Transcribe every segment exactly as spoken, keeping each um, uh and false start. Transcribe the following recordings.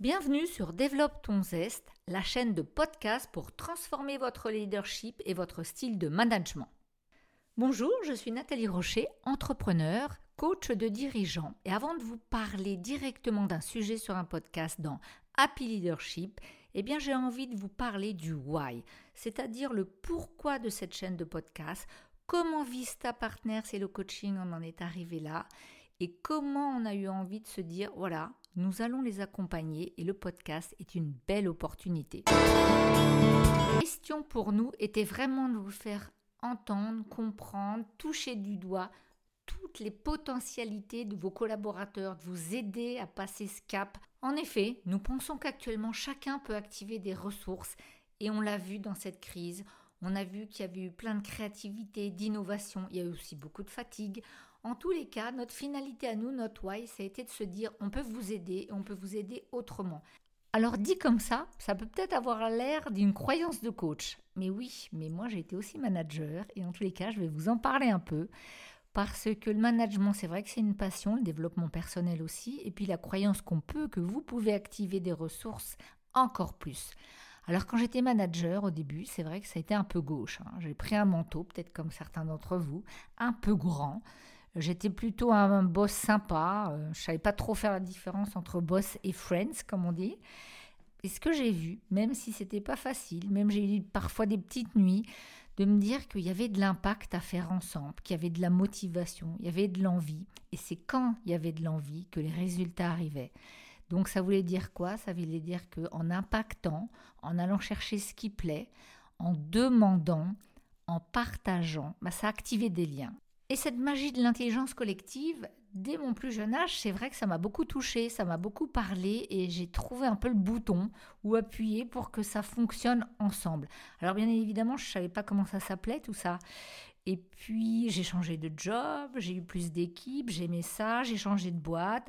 Bienvenue sur Développe ton zeste, la chaîne de podcast pour transformer votre leadership et votre style de management. Bonjour, je suis Nathalie Rocher, entrepreneur, coach de dirigeants. Et avant de vous parler directement d'un sujet sur un podcast dans Happy Leadership, eh bien j'ai envie de vous parler du why, c'est-à-dire le pourquoi de cette chaîne de podcast, comment Vista Partners et le coaching on en est arrivé là, et comment on a eu envie de se dire, voilà, nous allons les accompagner et le podcast est une belle opportunité. La question pour nous était vraiment de vous faire entendre, comprendre, toucher du doigt toutes les potentialités de vos collaborateurs, de vous aider à passer ce cap. En effet, nous pensons qu'actuellement chacun peut activer des ressources et on l'a vu dans cette crise. On a vu qu'il y avait eu plein de créativité, d'innovation, il y a eu aussi beaucoup de fatigue. En tous les cas, notre finalité à nous, notre why, ça a été de se dire on peut vous aider, on peut vous aider autrement. Alors dit comme ça, ça peut peut-être avoir l'air d'une croyance de coach. Mais oui, mais moi j'ai été aussi manager et en tous les cas, je vais vous en parler un peu. Parce que le management, c'est vrai que c'est une passion, le développement personnel aussi. Et puis la croyance qu'on peut, que vous pouvez activer des ressources encore plus. Alors quand j'étais manager au début, c'est vrai que ça a été un peu gauche. Hein. J'ai pris un manteau, peut-être comme certains d'entre vous, un peu grand. J'étais plutôt un boss sympa, je ne savais pas trop faire la différence entre boss et friends, comme on dit. Et ce que j'ai vu, même si ce n'était pas facile, même j'ai eu parfois des petites nuits, de me dire qu'il y avait de l'impact à faire ensemble, qu'il y avait de la motivation, il y avait de l'envie. Et c'est quand il y avait de l'envie que les résultats arrivaient. Donc ça voulait dire quoi? Ça voulait dire qu'en impactant, en allant chercher ce qui plaît, en demandant, en partageant, bah, ça activait des liens. Et cette magie de l'intelligence collective, dès mon plus jeune âge, c'est vrai que ça m'a beaucoup touchée, ça m'a beaucoup parlé et j'ai trouvé un peu le bouton où appuyer pour que ça fonctionne ensemble. Alors bien évidemment, je ne savais pas comment ça s'appelait tout ça. Et puis j'ai changé de job, j'ai eu plus d'équipe, j'aimais ça, j'ai changé de boîte.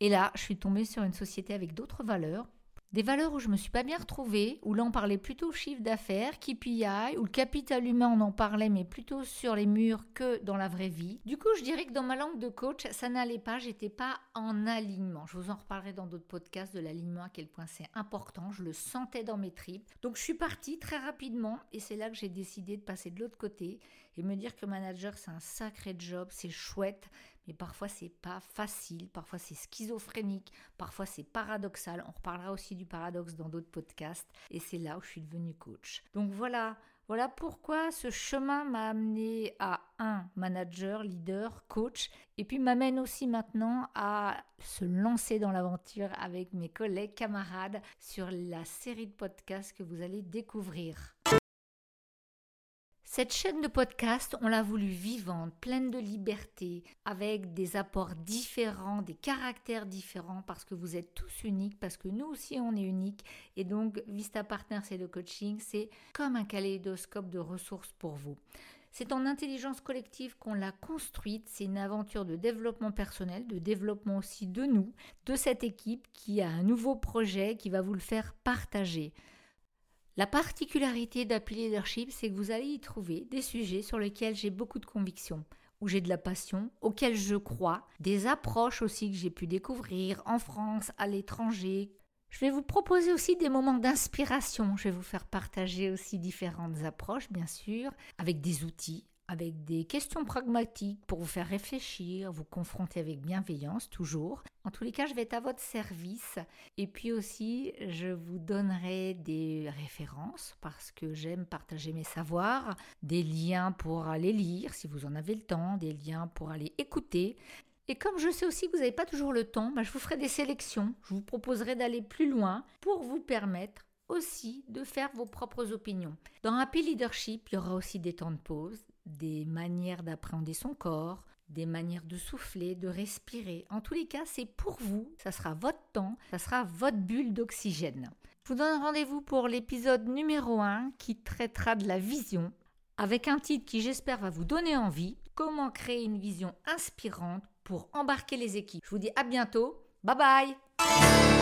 Et là, je suis tombée sur une société avec d'autres valeurs. Des valeurs où je ne me suis pas bien retrouvée, où là on parlait plutôt chiffre d'affaires, K P I, où le capital humain on en parlait mais plutôt sur les murs que dans la vraie vie. Du coup je dirais que dans ma langue de coach ça n'allait pas, j'étais pas en alignement. Je vous en reparlerai dans d'autres podcasts de l'alignement à quel point c'est important, je le sentais dans mes tripes. Donc je suis partie très rapidement et c'est là que j'ai décidé de passer de l'autre côté et me dire que manager c'est un sacré job, c'est chouette. Mais parfois, c'est pas facile, parfois c'est schizophrénique, parfois c'est paradoxal. On reparlera aussi du paradoxe dans d'autres podcasts. Et c'est là où je suis devenue coach. Donc voilà, voilà pourquoi ce chemin m'a amené à un manager, leader, coach. Et puis m'amène aussi maintenant à se lancer dans l'aventure avec mes collègues, camarades, sur la série de podcasts que vous allez découvrir. Cette chaîne de podcast, on l'a voulu vivante, pleine de liberté, avec des apports différents, des caractères différents, parce que vous êtes tous uniques, parce que nous aussi on est uniques. Et donc Vista Partners et le coaching, c'est comme un kaléidoscope de ressources pour vous. C'est en intelligence collective qu'on l'a construite, c'est une aventure de développement personnel, de développement aussi de nous, de cette équipe qui a un nouveau projet qui va vous le faire partager. La particularité d'Happy Leadership, c'est que vous allez y trouver des sujets sur lesquels j'ai beaucoup de conviction, où j'ai de la passion, auxquels je crois, des approches aussi que j'ai pu découvrir en France, à l'étranger. Je vais vous proposer aussi des moments d'inspiration. Je vais vous faire partager aussi différentes approches, bien sûr, avec des outils, avec des questions pragmatiques pour vous faire réfléchir, vous confronter avec bienveillance toujours. En tous les cas, je vais être à votre service et puis aussi, je vous donnerai des références parce que j'aime partager mes savoirs, des liens pour aller lire si vous en avez le temps, des liens pour aller écouter. Et comme je sais aussi que vous n'avez pas toujours le temps, bah je vous ferai des sélections, je vous proposerai d'aller plus loin pour vous permettre aussi de faire vos propres opinions. Dans Happy Leadership, il y aura aussi des temps de pause, des manières d'appréhender son corps, des manières de souffler, de respirer. En tous les cas, c'est pour vous, ça sera votre temps, ça sera votre bulle d'oxygène. Je vous donne rendez-vous pour l'épisode numéro un qui traitera de la vision, avec un titre qui j'espère va vous donner envie, comment créer une vision inspirante pour embarquer les équipes. Je vous dis à bientôt, bye bye.